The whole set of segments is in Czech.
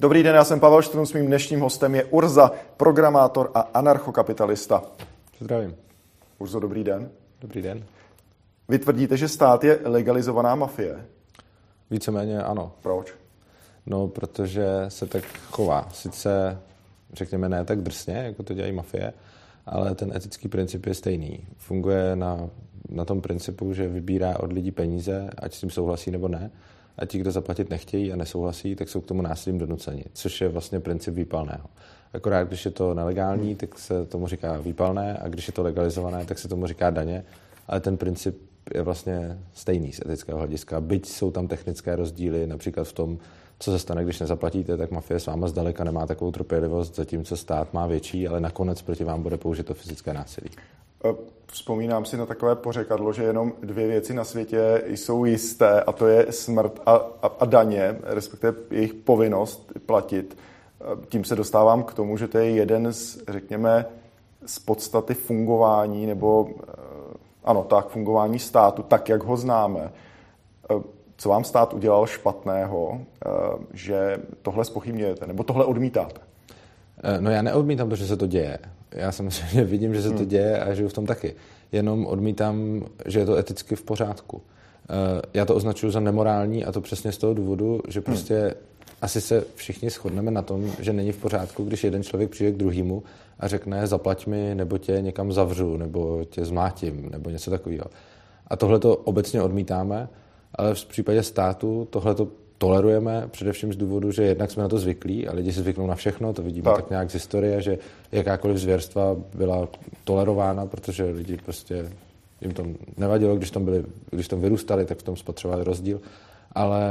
Dobrý den, já jsem Pavel Štrun, s mým dnešním hostem je Urza, programátor a anarchokapitalista. Zdravím. Urzo, dobrý den. Dobrý den. Vy tvrdíte, že stát je legalizovaná mafie? Víceméně ano. Proč? No, protože se tak chová. Sice, řekněme, ne tak drsně, jako to dělají mafie, ale ten etický princip je stejný. Funguje na tom principu, že vybírá od lidí peníze, ať s tím souhlasí nebo ne. A ti, kdo zaplatit nechtějí a nesouhlasí, tak jsou k tomu násilím donuceni, což je vlastně princip výpalného. Akorát, když je to nelegální, tak se tomu říká výpalné, a když je to legalizované, tak se tomu říká daně. Ale ten princip je vlastně stejný z etického hlediska. Byť jsou tam technické rozdíly, například v tom, co se stane, když nezaplatíte, tak mafie s váma zdaleka nemá takovou trpělivost, zatímco stát má větší, ale nakonec proti vám bude použito fyzické násilí. Vzpomínám si na takové pořekadlo, že jenom dvě věci na světě jsou jisté, a to je smrt a daně, respektive jejich povinnost platit. Tím se dostávám k tomu, že to je jeden z, řekněme, z podstaty fungování, nebo ano, tak fungování státu, tak, jak ho známe. Co vám stát udělal špatného, že tohle zpochybňujete, nebo tohle odmítáte? No, já neodmítám to, že se to děje. Já samozřejmě vidím, že se to děje a žiju v tom taky. Jenom odmítám, že je to eticky v pořádku. Já to označuji za nemorální, a to přesně z toho důvodu, že prostě asi se všichni shodneme na tom, že není v pořádku, když jeden člověk přijde k druhému a řekne zaplať mi, nebo tě někam zavřu, nebo tě zmátím, nebo něco takového. A tohle to obecně odmítáme, ale v případě státu tohle to tolerujeme především z důvodu, že jednak jsme na to zvyklí a lidi se zvyknou na všechno, to vidíme tak nějak z historie, že jakákoliv zvěrstva byla tolerována, protože lidi prostě jim to nevadilo, když tam vyrůstali, tak v tom spatřovali rozdíl. Ale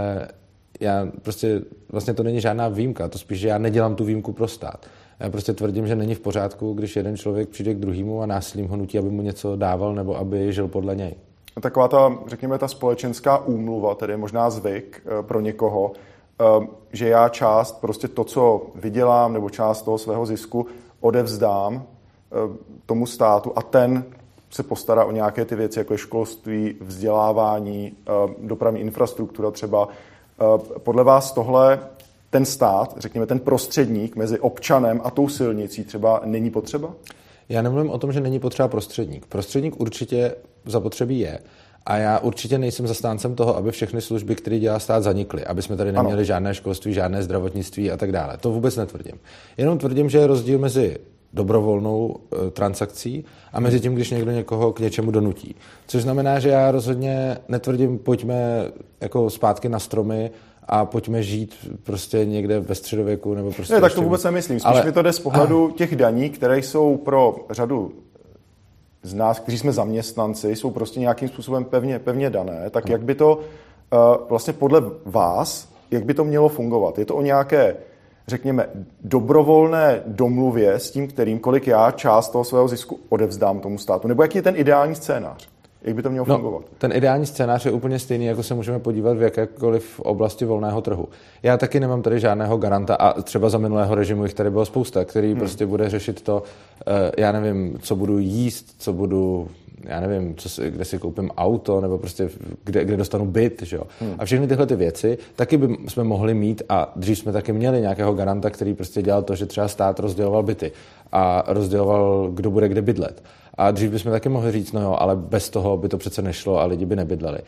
já prostě, vlastně to není žádná výjimka, to spíš, že já nedělám tu výjimku pro stát. Já prostě tvrdím, že není v pořádku, když jeden člověk přijde k druhému a násilím ho nutí, aby mu něco dával nebo aby žil podle něj. Taková ta, řekněme, ta společenská úmluva, tedy možná zvyk pro někoho, že já část prostě to, co vydělám, nebo část toho svého zisku odevzdám tomu státu a ten se postará o nějaké ty věci, jako je školství, vzdělávání, dopravní infrastruktura třeba. Podle vás tohle, ten stát, řekněme, ten prostředník mezi občanem a tou silnicí třeba není potřeba? Já nemluvím o tom, že není potřeba prostředník. Prostředník určitě zapotřebí je. A já určitě nejsem zastáncem toho, aby všechny služby, které dělá stát, zanikly. Aby jsme tady neměli žádné školství, žádné zdravotnictví a tak dále. To vůbec netvrdím. Jenom tvrdím, že je rozdíl mezi dobrovolnou transakcí a mezi tím, když někdo někoho k něčemu donutí. Což znamená, že já rozhodně netvrdím, pojďme jako zpátky na stromy a pojďme žít prostě někde ve středověku. Nebo prostě ne, tak to vůbec nemyslím. Spíš mi to jde z pohledu těch daní, které jsou pro řadu z nás, kteří jsme zaměstnanci, jsou prostě nějakým způsobem pevně dané, tak jak by to vlastně podle vás, jak by to mělo fungovat? Je to o nějaké, řekněme, dobrovolné domluvě s tím, kterým, kolik já část toho svého zisku odevzdám tomu státu? Nebo jaký je ten ideální scénář? Jak by to mělo fungovat? Ten ideální scénář je úplně stejný, jako se můžeme podívat v jakékoliv oblasti volného trhu. Já taky nemám tady žádného garanta a třeba za minulého režimu jich tady bylo spousta, který prostě bude řešit to, já nevím, co budu jíst, co budu, já nevím, kde si koupím auto, nebo prostě kde dostanu byt, že jo. A všechny tyhle ty věci taky by jsme mohli mít a dřív jsme taky měli nějakého garanta, který prostě dělal to, že třeba stát rozděloval byty a rozděloval, kdo bude kde bydlet. A dřív bychom taky mohli říct, no jo, ale bez toho by to přece nešlo a lidi by nebydleli.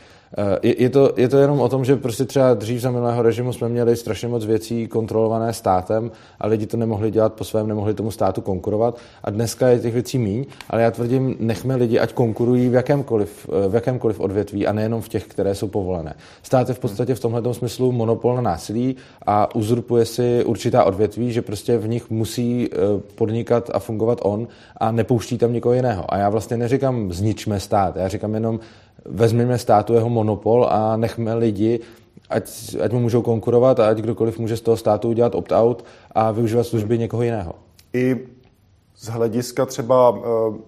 Je to jenom o tom, že prostě třeba dřív za minulého režimu jsme měli strašně moc věcí kontrolované státem a lidi to nemohli dělat po svém, nemohli tomu státu konkurovat. A dneska je těch věcí míň, ale já tvrdím, nechme lidi, ať konkurují v jakémkoliv odvětví a nejenom v těch, které jsou povolené. Stát je v podstatě v tomhletom smyslu monopol na násilí a uzurpuje si určitá odvětví, že prostě v nich musí podnikat a fungovat on a nepouští tam nikoho jiného. A já vlastně neříkám zničme stát, já říkám jenom vezměme státu jeho monopol a nechme lidi, ať mu můžou konkurovat a ať kdokoliv může z toho státu udělat opt-out a využívat služby někoho jiného. I z hlediska třeba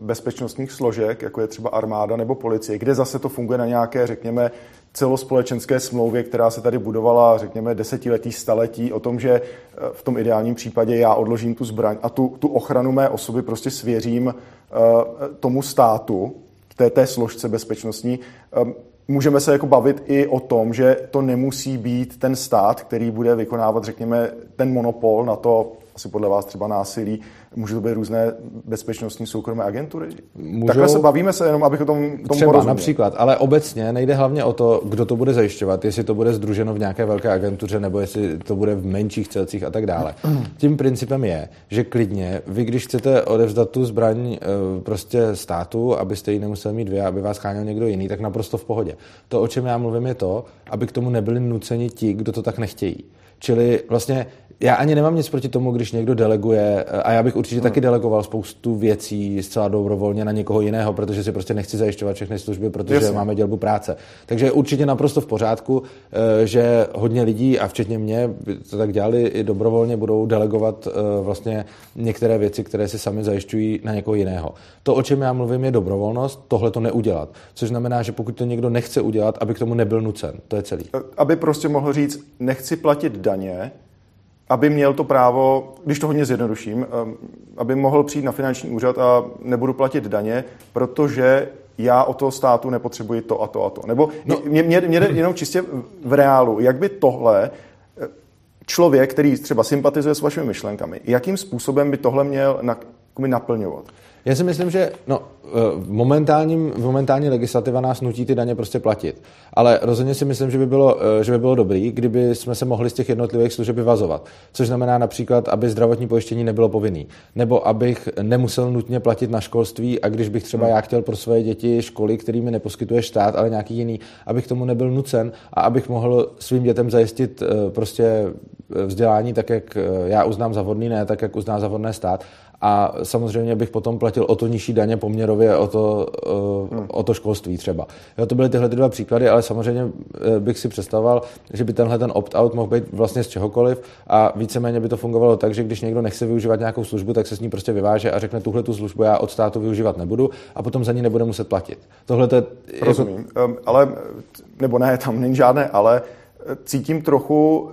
bezpečnostních složek, jako je třeba armáda nebo policie, kde zase to funguje na nějaké, řekněme, celospolečenské smlouvě, která se tady budovala, řekněme, desetiletí, staletí, o tom, že v tom ideálním případě já odložím tu zbraň a tu ochranu mé osoby prostě svěřím tomu státu, té složce bezpečnostní. můžeme se jako bavit i o tom, že to nemusí být ten stát, který bude vykonávat, řekněme, ten monopol na to, asi podle vás třeba násilí, můžou to být různé bezpečnostní soukromé agentury? Můžou, takhle se bavíme se jenom, abych o tom porozuměl. Například, ale obecně nejde hlavně o to, kdo to bude zajišťovat, jestli to bude sdruženo v nějaké velké agentuře, nebo jestli to bude v menších celcích a tak dále. Tím principem je, že klidně vy, když chcete odevzdat tu zbraň prostě státu, abyste ji nemuseli mít vy, aby vás chránil někdo jiný, tak naprosto v pohodě. To, o čem já mluvím, je to, aby k tomu nebyli nuceni ti, kdo to tak nechtějí. Čili vlastně já ani nemám nic proti tomu, když někdo deleguje, a já bych určitě taky delegoval spoustu věcí zcela dobrovolně na někoho jiného, protože si prostě nechci zajišťovat všechny služby, protože máme dělbu práce. Takže je určitě naprosto v pořádku, že hodně lidí, a včetně mě, to tak dělali i dobrovolně, budou delegovat vlastně některé věci, které si sami zajišťují, na někoho jiného. To, o čem já mluvím, je dobrovolnost, tohle to neudělat. Což znamená, že pokud to někdo nechce udělat, aby k tomu nebyl nucen. To je celý. Aby prostě mohl říct, nechci platit daně, aby měl to právo, když to hodně zjednoduším, aby mohl přijít na finanční úřad a nebudu platit daně, protože já od toho státu nepotřebuji to a to a to. Nebo mě jde jenom čistě v reálu, jak by tohle člověk, který třeba sympatizuje s vašimi myšlenkami, jakým způsobem by tohle měl naplňovat? Já si myslím, že momentální legislativa nás nutí ty daně prostě platit. Ale rozhodně si myslím, že by bylo dobrý, kdyby jsme se mohli z těch jednotlivých služeb vyvazovat. Což znamená například, aby zdravotní pojištění nebylo povinný. Nebo abych nemusel nutně platit na školství, a když bych třeba já chtěl pro své děti školy, kterými neposkytuje štát, ale nějaký jiný, abych tomu nebyl nucen a abych mohl svým dětem zajistit prostě vzdělání tak, jak já uznám za vhodný, ne tak, jak uzná za vhodné stát. A samozřejmě bych potom platil o to nižší daně poměrově o to školství třeba. Jo, to byly tyhle dva příklady, ale samozřejmě bych si představoval, že by tenhle ten opt-out mohl být vlastně z čehokoliv a víceméně by to fungovalo tak, že když někdo nechce využívat nějakou službu, tak se s ní prostě vyváže a řekne, tuhle tu službu já od státu využívat nebudu a potom za ní nebude muset platit. Tohle to je... Rozumím, ale, nebo ne, tam není žádné, ale cítím trochu,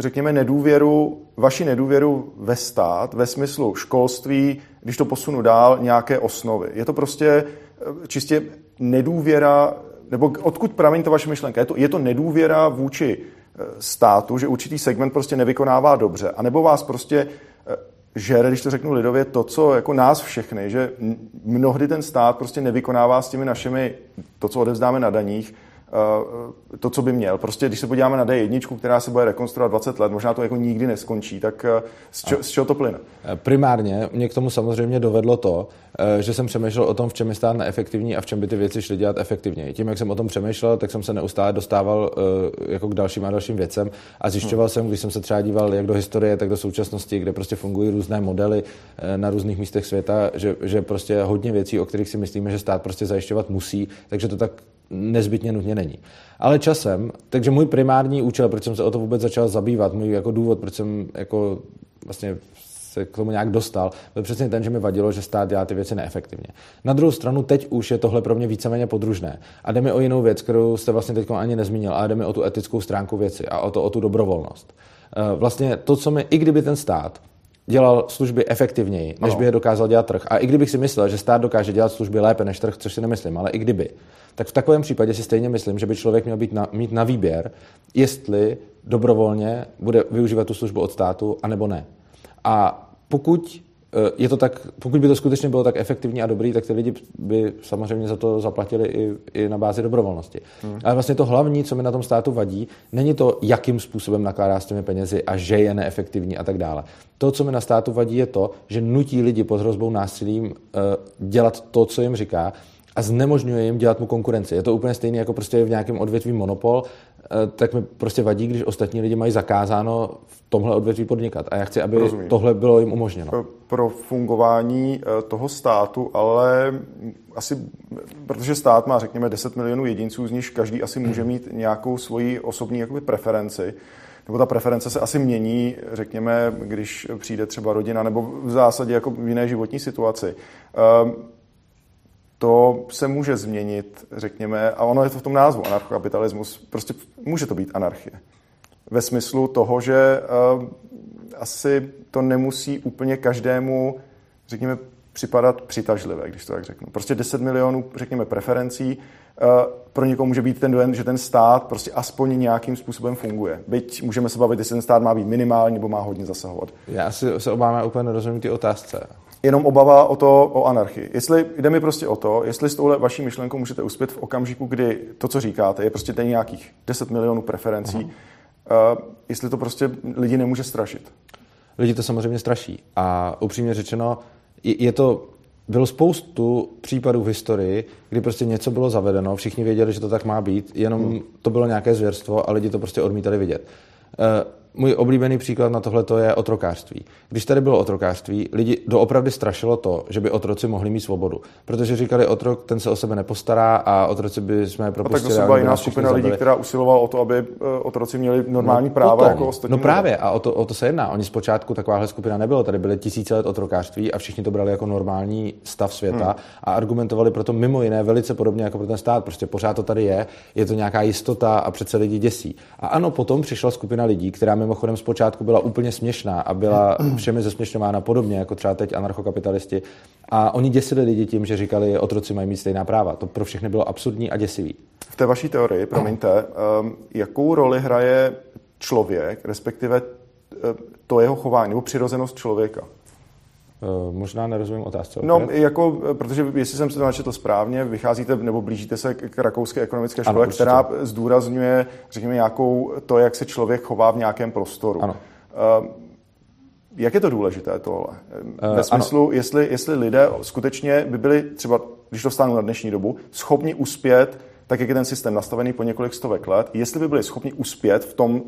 řekněme, vaši nedůvěru ve stát, ve smyslu školství, když to posunu dál, nějaké osnovy. Je to prostě čistě nedůvěra, nebo odkud pramení ta vaše myšlenka? Je to nedůvěra vůči státu, že určitý segment prostě nevykonává dobře, anebo vás prostě žere, když to řeknu lidově, to, co jako nás všechny, že mnohdy ten stát prostě nevykonává s těmi našimi, to, co odevzdáme na daních, to, co by měl. Prostě, když se podíváme na D1, která se bude rekonstruovat 20 let, možná to jako nikdy neskončí, tak z čeho to plyne? Primárně mě k tomu samozřejmě dovedlo to, že jsem přemýšlel o tom, v čem je stát neefektivní a v čem by ty věci šly dělat efektivněji. Tím, jak jsem o tom přemýšlel, tak jsem se neustále dostával jako k dalším a dalším věcem a zjišťoval jsem, když jsem se třeba díval jak do historie, tak do současnosti, kde prostě fungují různé modely na různých místech světa, že prostě hodně věcí, o kterých si myslíme, že stát prostě zajišťovat musí, takže to tak nezbytně nutně není. Ale časem, takže můj primární účel, proč jsem se o to vůbec začal zabývat, můj jako důvod, proč jsem jako vlastně se k tomu nějak dostal, byl přesně ten, že mi vadilo, že stát dělá ty věci neefektivně. Na druhou stranu teď už je tohle pro mě víceméně podružné. A jde mi o jinou věc, kterou jste vlastně teď ani nezmínil, ale jde mi o tu etickou stránku věci a o tu dobrovolnost. Vlastně to, co mi, i kdyby ten stát dělal služby efektivněji, než by je dokázal dělat trh. A i kdybych si myslel, že stát dokáže dělat služby lépe než trh, což si nemyslím, ale i kdyby, tak v takovém případě si stejně myslím, že by člověk měl mít na výběr, jestli dobrovolně bude využívat tu službu od státu, anebo ne. A pokud by to skutečně bylo tak efektivní a dobrý, tak ty lidi by samozřejmě za to zaplatili i na bázi dobrovolnosti. Ale vlastně to hlavní, co mi na tom státu vadí, není to, jakým způsobem nakládá s těmi penězi a že je neefektivní a tak dále. To, co mi na státu vadí, je to, že nutí lidi pod hrozbou násilím dělat to, co jim říká, a znemožňuje jim dělat mu konkurenci. Je to úplně stejné, jako prostě v nějakém odvětví monopol, tak mi prostě vadí, když ostatní lidi mají zakázáno v tomhle odvětví podnikat. A já chci, aby tohle bylo jim umožněno. Pro fungování toho státu, ale asi, protože stát má, řekněme, 10 milionů jedinců, z nich každý asi může mít nějakou svoji osobní jakoby preferenci. Nebo ta preference se asi mění, řekněme, když přijde třeba rodina, nebo v zásadě jako v jiné životní situaci. To se může změnit, řekněme, a ono je to v tom názvu, anarchokapitalismus, prostě může to být anarchie. Ve smyslu toho, že asi to nemusí úplně každému, řekněme, připadat přitažlivé, když to tak řeknu. Prostě 10 milionů, řekněme, preferencí, pro někoho může být ten dojem, že ten stát prostě aspoň nějakým způsobem funguje. Byť můžeme se bavit, jestli ten stát má být minimální nebo má hodně zasahovat. Já se obávám, úplně nerozumím ty otázce. Jenom obava o to, o anarchii. Jde mi prostě o to, jestli s touhle vaší myšlenkou můžete uspět v okamžiku, kdy to, co říkáte, je prostě ten nějakých 10 milionů preferencí, jestli to prostě lidi nemůže strašit. Lidi to samozřejmě straší. A upřímně řečeno, bylo spoustu případů v historii, kdy prostě něco bylo zavedeno, všichni věděli, že to tak má být, jenom to bylo nějaké zvěrstvo a lidi to prostě odmítali vidět. Můj oblíbený příklad na tohle je otrokářství. Když tady bylo otrokářství, lidi doopravdy strašilo to, že by otroci mohli mít svobodu. Protože říkali, otrok, ten se o sebe nepostará a otroci by jsme propustili. A tak to se byla jiná skupina lidí, která usilovala o to, aby otroci měli normální práva jako ostatní. No právě, a o to se jedná. Oni zpočátku takováhle skupina nebylo. Tady byly tisíce let otrokářství a všichni to brali jako normální stav světa a argumentovali proto mimo jiné velice podobně jako pro ten stát. Prostě pořád to tady je to nějaká jistota a přece lidi děsí. A ano, potom přišla skupina lidí, která mimochodem zpočátku byla úplně směšná a byla všemi zesměšňována podobně, jako třeba teď anarchokapitalisti. A oni děsili lidi tím, že říkali, otroci mají mít stejná práva. To pro všechny bylo absurdní a děsivý. V té vaší teorii, promiňte, jakou roli hraje člověk, respektive to jeho chování, nebo přirozenost člověka? Možná nerozumím otázce. No, protože jestli jsem se to načetl správně, vycházíte nebo blížíte se k rakouské ekonomické škole, ano, která zdůrazňuje, řekněme, nějakou to, jak se člověk chová v nějakém prostoru. Ano. Jak je to důležité tohle? Ve smyslu, ano. Jestli lidé skutečně by byli, třeba když to vstánu na dnešní dobu, schopni uspět, tak jak je ten systém nastavený po několik stovek let, jestli by byli schopni uspět v tom,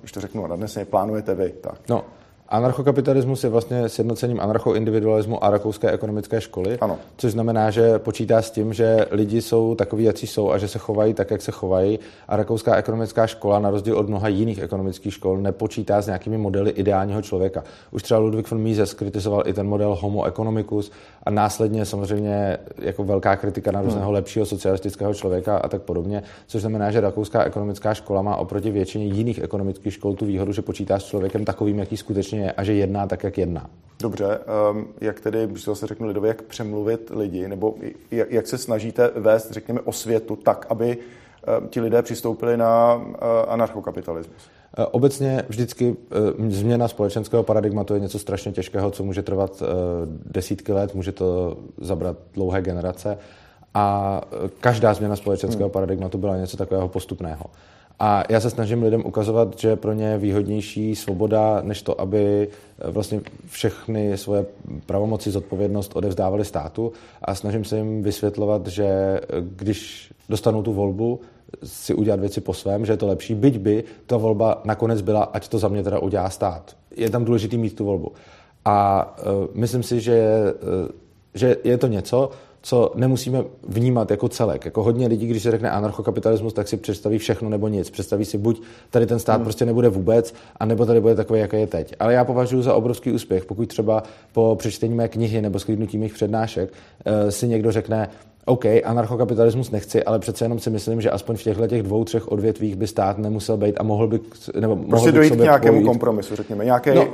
když to řeknu, na dnes plánujete vy, tak. No. Anarchokapitalismus je vlastně sjednocením anarchoindividualismu a rakouské ekonomické školy, ano. Což znamená, že počítá s tím, že lidi jsou takoví, jací jsou a že se chovají tak, jak se chovají. A rakouská ekonomická škola, na rozdíl od mnoha jiných ekonomických škol, nepočítá s nějakými modely ideálního člověka. Už třeba Ludwig von Mises kritizoval i ten model homo economicus a následně samozřejmě jako velká kritika na různého lepšího socialistického člověka a tak podobně, což znamená, že rakouská ekonomická škola má oproti většině jiných ekonomických škol tu výhodu, že počítá s člověkem takovým, jaký skutečně a že jedná tak, jak jedná. Dobře, jak tedy, když to se řeknu lidově, jak přemluvit lidi, nebo jak se snažíte vést, řekněme, osvětu tak, aby ti lidé přistoupili na anarchokapitalismus? Obecně vždycky změna společenského paradigmatu je něco strašně těžkého, co může trvat desítky let, může to zabrat dlouhé generace a každá změna společenského paradigmatu byla něco takového postupného. A já se snažím lidem ukazovat, že pro ně je výhodnější svoboda, než to, aby vlastně všechny svoje pravomoci, zodpovědnost odevzdávali státu. A snažím se jim vysvětlovat, že když dostanou tu volbu, si udělat věci po svém, že je to lepší, byť by ta volba nakonec byla, ať to za mě teda udělá stát. Je tam důležitý mít tu volbu. A myslím si, že je to něco, co nemusíme vnímat jako celek. Jako hodně lidí, když se řekne anarchokapitalismus, tak si představí všechno nebo nic. Představí si buď tady ten stát prostě nebude vůbec, anebo tady bude takový, jaký je teď. Ale já považuji za obrovský úspěch, pokud třeba po přečtení mé knihy nebo sklídnutí mých přednášek si někdo řekne, OK, anarchokapitalismus nechci, ale přece jenom si myslím, že aspoň v těchto těch dvou, třech odvětvích by stát nemusel být a mohl by... Nebo mohl prostě by dojít k nějakému kompromisu, řekněme. Nějaké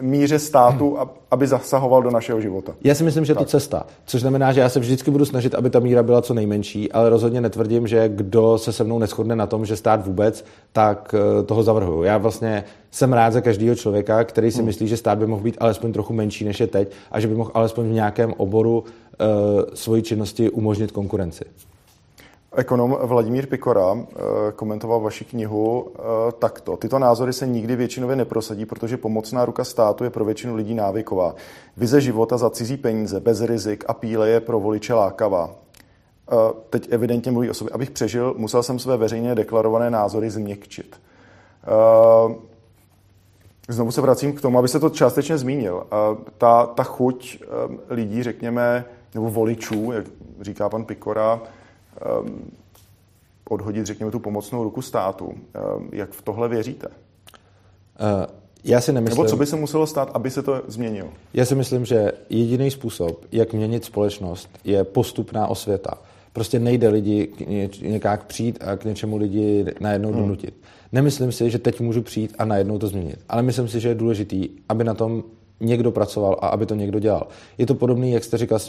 míře státu, aby zasahoval do našeho života. Já si myslím, že to cesta. Což znamená, že já se vždycky budu snažit, aby ta míra byla co nejmenší, ale rozhodně netvrdím, že kdo se se mnou neshodne na tom, že stát vůbec, tak toho zavrhuju. Já vlastně jsem rád za každého člověka, který si myslí, že stát by mohl být alespoň trochu menší, než je teď, a že by mohl alespoň v nějakém oboru svoji činnosti umožnit konkurenci. Ekonom Vladimír Pikora komentoval vaši knihu takto. Tyto názory se nikdy většinově neprosadí, protože pomocná ruka státu je pro většinu lidí návyková. Vize života za cizí peníze, bez rizik a píle je pro voliče lákavá. Teď evidentně mluví o sobě. Abych přežil, musel jsem své veřejně deklarované názory změkčit. Znovu se vracím k tomu, abyste to částečně zmínil. Ta chuť lidí, řekněme, nebo voličů, jak říká pan Pikora, odhodit, řekněme, tu pomocnou ruku státu. Jak v tohle věříte? Já si nemyslím... Nebo co by se muselo stát, aby se to změnilo? Já si myslím, že jediný způsob, jak měnit společnost, je postupná osvěta. Prostě nejde lidi nějak přijít a k něčemu lidi najednou donutit. Nemyslím si, že teď můžu přijít a najednou to změnit. Ale myslím si, že je důležitý, aby na tom někdo pracoval a aby to někdo dělal. Je to podobné, jak jste říkal, s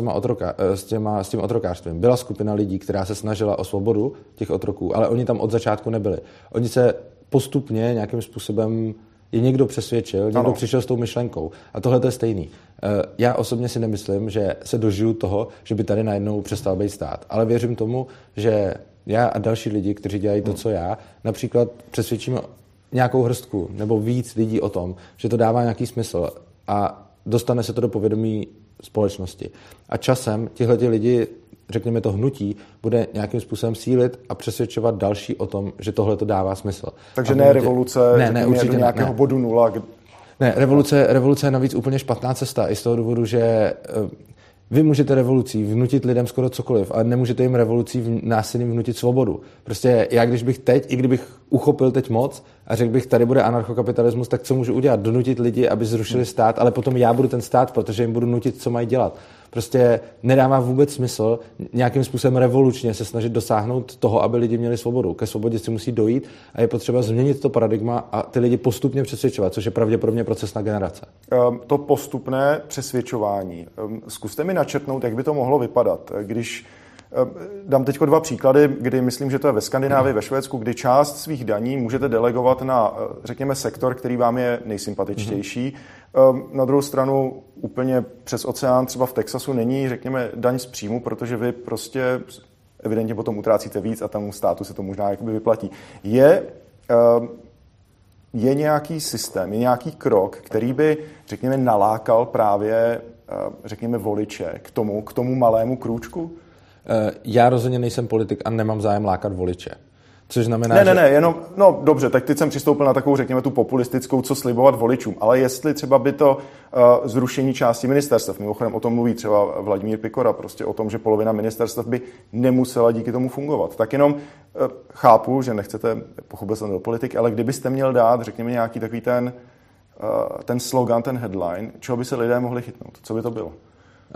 tím otrokářstvím. Byla skupina lidí, která se snažila o svobodu těch otroků, ale oni tam od začátku nebyli. Oni se postupně nějakým způsobem je někdo přesvědčil, někdo přišel s tou myšlenkou. A tohle to je stejný. Já osobně si nemyslím, že se dožiju toho, že by tady najednou přestal být stát. Ale věřím tomu, že já a další lidi, kteří dělají to, co já, například přesvědčíme nějakou hrstku nebo víc lidí o tom, že to dává nějaký smysl a dostane se to do povědomí společnosti. A časem tihleti lidi, řekněme to hnutí, bude nějakým způsobem sílit a přesvědčovat další o tom, že tohle to dává smysl. Takže ne revoluce, ne určitě nějakého bodu nula. Ne, revoluce je navíc úplně špatná cesta i z toho důvodu, že vy můžete revolucí vnutit lidem skoro cokoliv, ale nemůžete jim revolucí násilím vnutit svobodu. Prostě já, když bych teď, i kdybych uchopil teď moc a řekl bych, tady bude anarchokapitalismus, tak co můžu udělat? Donutit lidi, aby zrušili stát, ale potom já budu ten stát, protože jim budu nutit, co mají dělat. Prostě nedává vůbec smysl nějakým způsobem revolučně se snažit dosáhnout toho, aby lidi měli svobodu. Ke svobodě si musí dojít a je potřeba změnit to paradigma a ty lidi postupně přesvědčovat, což je pravděpodobně proces na generace. To postupné přesvědčování. Zkuste mi načrtnout, jak by to mohlo vypadat, když dám teď 2 příklady, kdy myslím, že to je ve Skandinávii, ve Švédsku, kdy část svých daní můžete delegovat na, řekněme, sektor, který vám je nejsympatičtější. Na druhou stranu úplně přes oceán, třeba v Texasu, není, řekněme, daň z příjmu, protože vy prostě evidentně potom utrácíte víc a tam státu se to možná jakoby vyplatí. Je nějaký systém, je nějaký krok, který by, řekněme, nalákal právě, řekněme, voliče k tomu malému krůčku? Já rozhodně nejsem politik a nemám zájem lákat voliče. Což znamená, dobře, tak teď jsem přistoupil na takovou, řekněme, tu populistickou, co slibovat voličům, ale jestli třeba by to zrušení části ministerstev, mimochodem o tom mluví třeba Vladimír Pikora, prostě o tom, že polovina ministerstev by nemusela díky tomu fungovat, tak jenom chápu, že nechcete, pochopil jsem do politik, ale kdybyste měl dát, řekněme, nějaký takový ten slogan, ten headline, čeho by se lidé mohli chytnout, co by to bylo?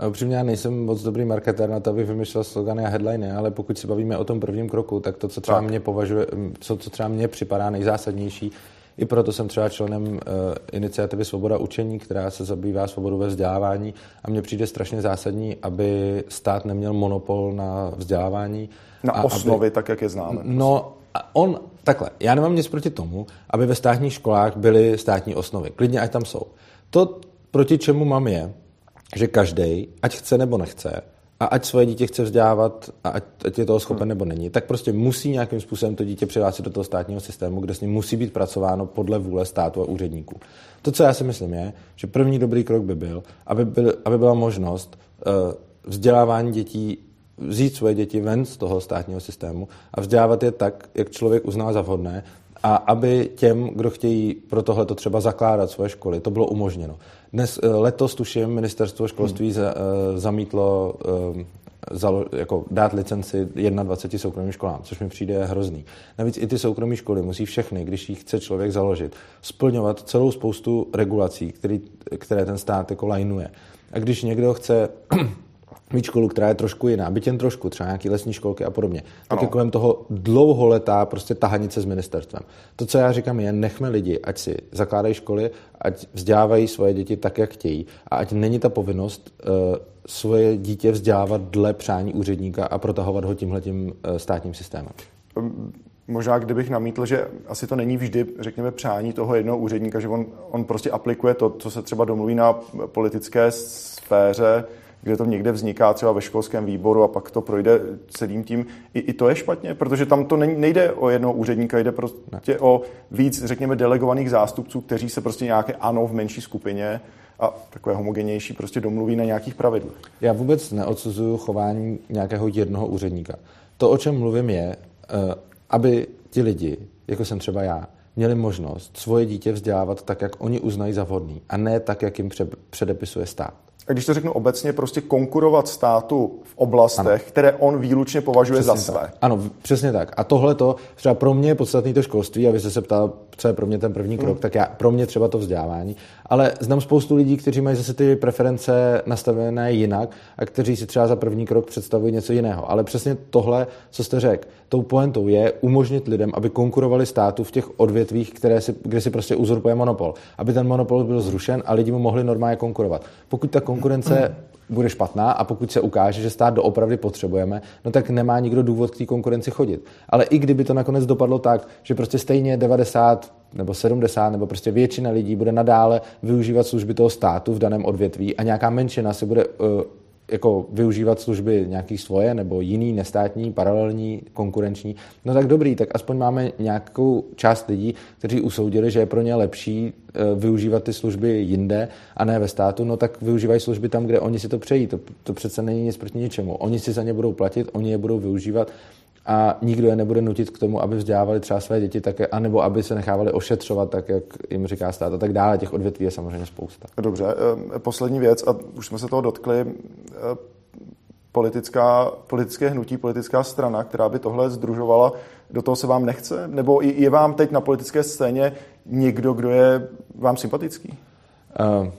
Upřímně, já nejsem moc dobrý marketér na to, abych vymýšlel slogany a headliny, ale pokud se bavíme o tom prvním kroku, tak to, co třeba mně připadá nejzásadnější, i proto jsem třeba členem iniciativy Svoboda učení, která se zabývá svobodou ve vzdělávání, a mně přijde strašně zásadní, aby stát neměl monopol na vzdělávání. Na osnovy, tak jak je známe. No, takhle, já nemám nic proti tomu, aby ve státních školách byly státní osnovy, klidně ať tam jsou. To, proti čemu mám, je, že každej, ať chce nebo nechce, a ať svoje dítě chce vzdělávat a ať je toho schopen nebo není, tak prostě musí nějakým způsobem to dítě přihlásit do toho státního systému, kde s ním musí být pracováno podle vůle státu a úředníků. To, co já si myslím, je, že první dobrý krok by byl, aby byla možnost vzdělávání dětí, vzít svoje děti ven z toho státního systému a vzdělávat je tak, jak člověk uzná za vhodné, a aby těm, kdo chtějí pro tohleto třeba zakládat svoje školy, to bylo umožněno. Letos, tuším, ministerstvo školství zamítlo dát licenci 21 soukromým školám, což mi přijde hrozný. Navíc i ty soukromé školy musí všechny, když ji chce člověk založit, splňovat celou spoustu regulací, které ten stát jako lajnuje. A když někdo chce mít školu, která je trošku jiná, byť jen trošku, třeba nějaký lesní školky a podobně, tak je kolem toho dlouholetá prostě tahanice s ministerstvem. To, co já říkám, je, nechme lidi, ať si zakládají školy, ať vzdělávají svoje děti tak, jak chtějí, a ať není ta povinnost svoje dítě vzdělávat dle přání úředníka a protahovat ho tímhletím státním systémem. Možná kdybych namítl, že asi to není vždy, řekněme, přání toho jednoho úředníka, že on prostě aplikuje to, co se třeba domluví na politické sféře, kde to někde vzniká třeba ve školském výboru a pak to projde celým tím. I to je špatně, protože tam to nejde o jednoho úředníka, jde prostě o víc, řekněme, delegovaných zástupců, kteří se prostě nějaké v menší skupině a takové homogenější prostě domluví na nějakých pravidlech. Já vůbec neodsuzuju chování nějakého jednoho úředníka. To, o čem mluvím, je, aby ti lidi, jako jsem třeba já, měli možnost svoje dítě vzdělávat tak, jak oni uznají za vhodný, a ne tak, jak jim předepisuje stát. a když to řeknu obecně, prostě konkurovat státu v oblastech, ano, které on výlučně považuje přesně za své. Tak. Ano, přesně tak. A tohle to, třeba pro mě je podstatný to školství, a vy jste se ptal, co je pro mě ten první krok, tak já, pro mě třeba to vzdělávání. Ale znám spoustu lidí, kteří mají zase ty preference nastavené jinak a kteří si třeba za první krok představují něco jiného. Ale přesně tohle, co jste řekl, tou pointou je umožnit lidem, aby konkurovali státu v těch odvětvích, kde si prostě uzurpuje monopol, aby ten monopol byl zrušen a lidi mu mohli normálně konkurovat. Pokud ta konkurence bude špatná a pokud se ukáže, že stát doopravdy potřebujeme, no tak nemá nikdo důvod k té konkurenci chodit. Ale i kdyby to nakonec dopadlo tak, že prostě stejně 90 nebo 70 nebo prostě většina lidí bude nadále využívat služby toho státu v daném odvětví a nějaká menšina si bude jako využívat služby nějaký svoje nebo jiný nestátní, paralelní, konkurenční, no tak dobrý, tak aspoň máme nějakou část lidí, kteří usoudili, že je pro ně lepší využívat ty služby jinde a ne ve státu, no tak využívají služby tam, kde oni si to přejí, to přece není nic proti ničemu, oni si za ně budou platit, oni je budou využívat a nikdo je nebude nutit k tomu, aby vzdělávali třeba své děti také, anebo aby se nechávali ošetřovat, tak jak jim říká stát a tak dále. Těch odvětví je samozřejmě spousta. Dobře, poslední věc, a už jsme se toho dotkli, politické hnutí, politická strana, která by tohle sdružovala, do toho se vám nechce? Nebo je vám teď na politické scéně někdo, kdo je vám sympatický?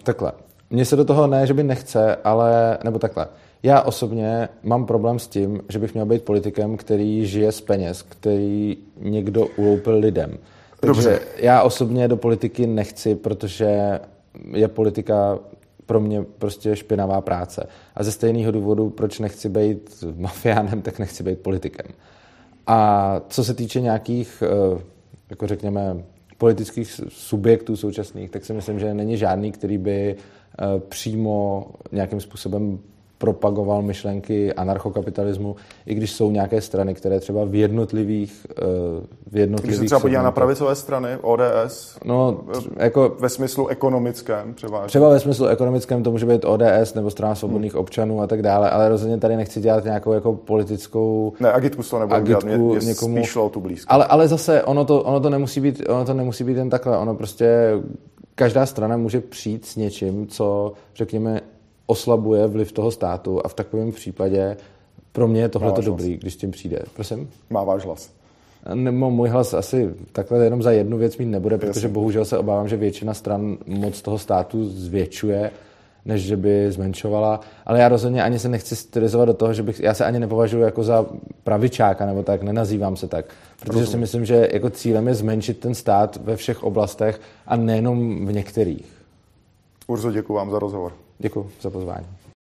Takhle. Mně se do toho ne, že by nechce, ale nebo takhle. Já osobně mám problém s tím, že bych měl být politikem, který žije z peněz, který někdo uloupil lidem. Dobře. Takže já osobně do politiky nechci, protože je politika pro mě prostě špinavá práce. A ze stejného důvodu, proč nechci být mafiánem, tak nechci být politikem. A co se týče nějakých, jako řekněme, politických subjektů současných, tak si myslím, že není žádný, který by přímo nějakým způsobem propagoval myšlenky anarchokapitalismu, i když jsou nějaké strany, které třeba v jednotlivých... Když se třeba podívá na pravicové strany, ODS, no, jako, ve smyslu ekonomickém převážně. Třeba ve smyslu ekonomickém to může být ODS nebo strana svobodných občanů a tak dále, ale rozhodně tady nechci dělat nějakou jako politickou... Ne, agitku to nebudu dělat, mě spíš šlo tu blízko. Ale zase ono to nemusí být jen takhle, ono prostě každá strana může přijít s něčím, co řekněme oslabuje vliv toho státu a v takovém případě pro mě je tohleto dobrý, když tím přijde. Prosím? Má váš hlas? Nebo můj hlas asi takhle jenom za jednu věc mít nebude, protože bohužel se obávám, že většina stran moc toho státu zvětšuje, než že by zmenšovala. Ale já rozhodně ani se nechci stylizovat do toho, že bych... Já se ani nepovažuji jako za pravičáka nebo tak, nenazývám se tak. Protože si myslím, že jako cílem je zmenšit ten stát ve všech oblastech a nejenom v některých. Urzo, děkuji vám za rozhovor. Děkuji za pozvání.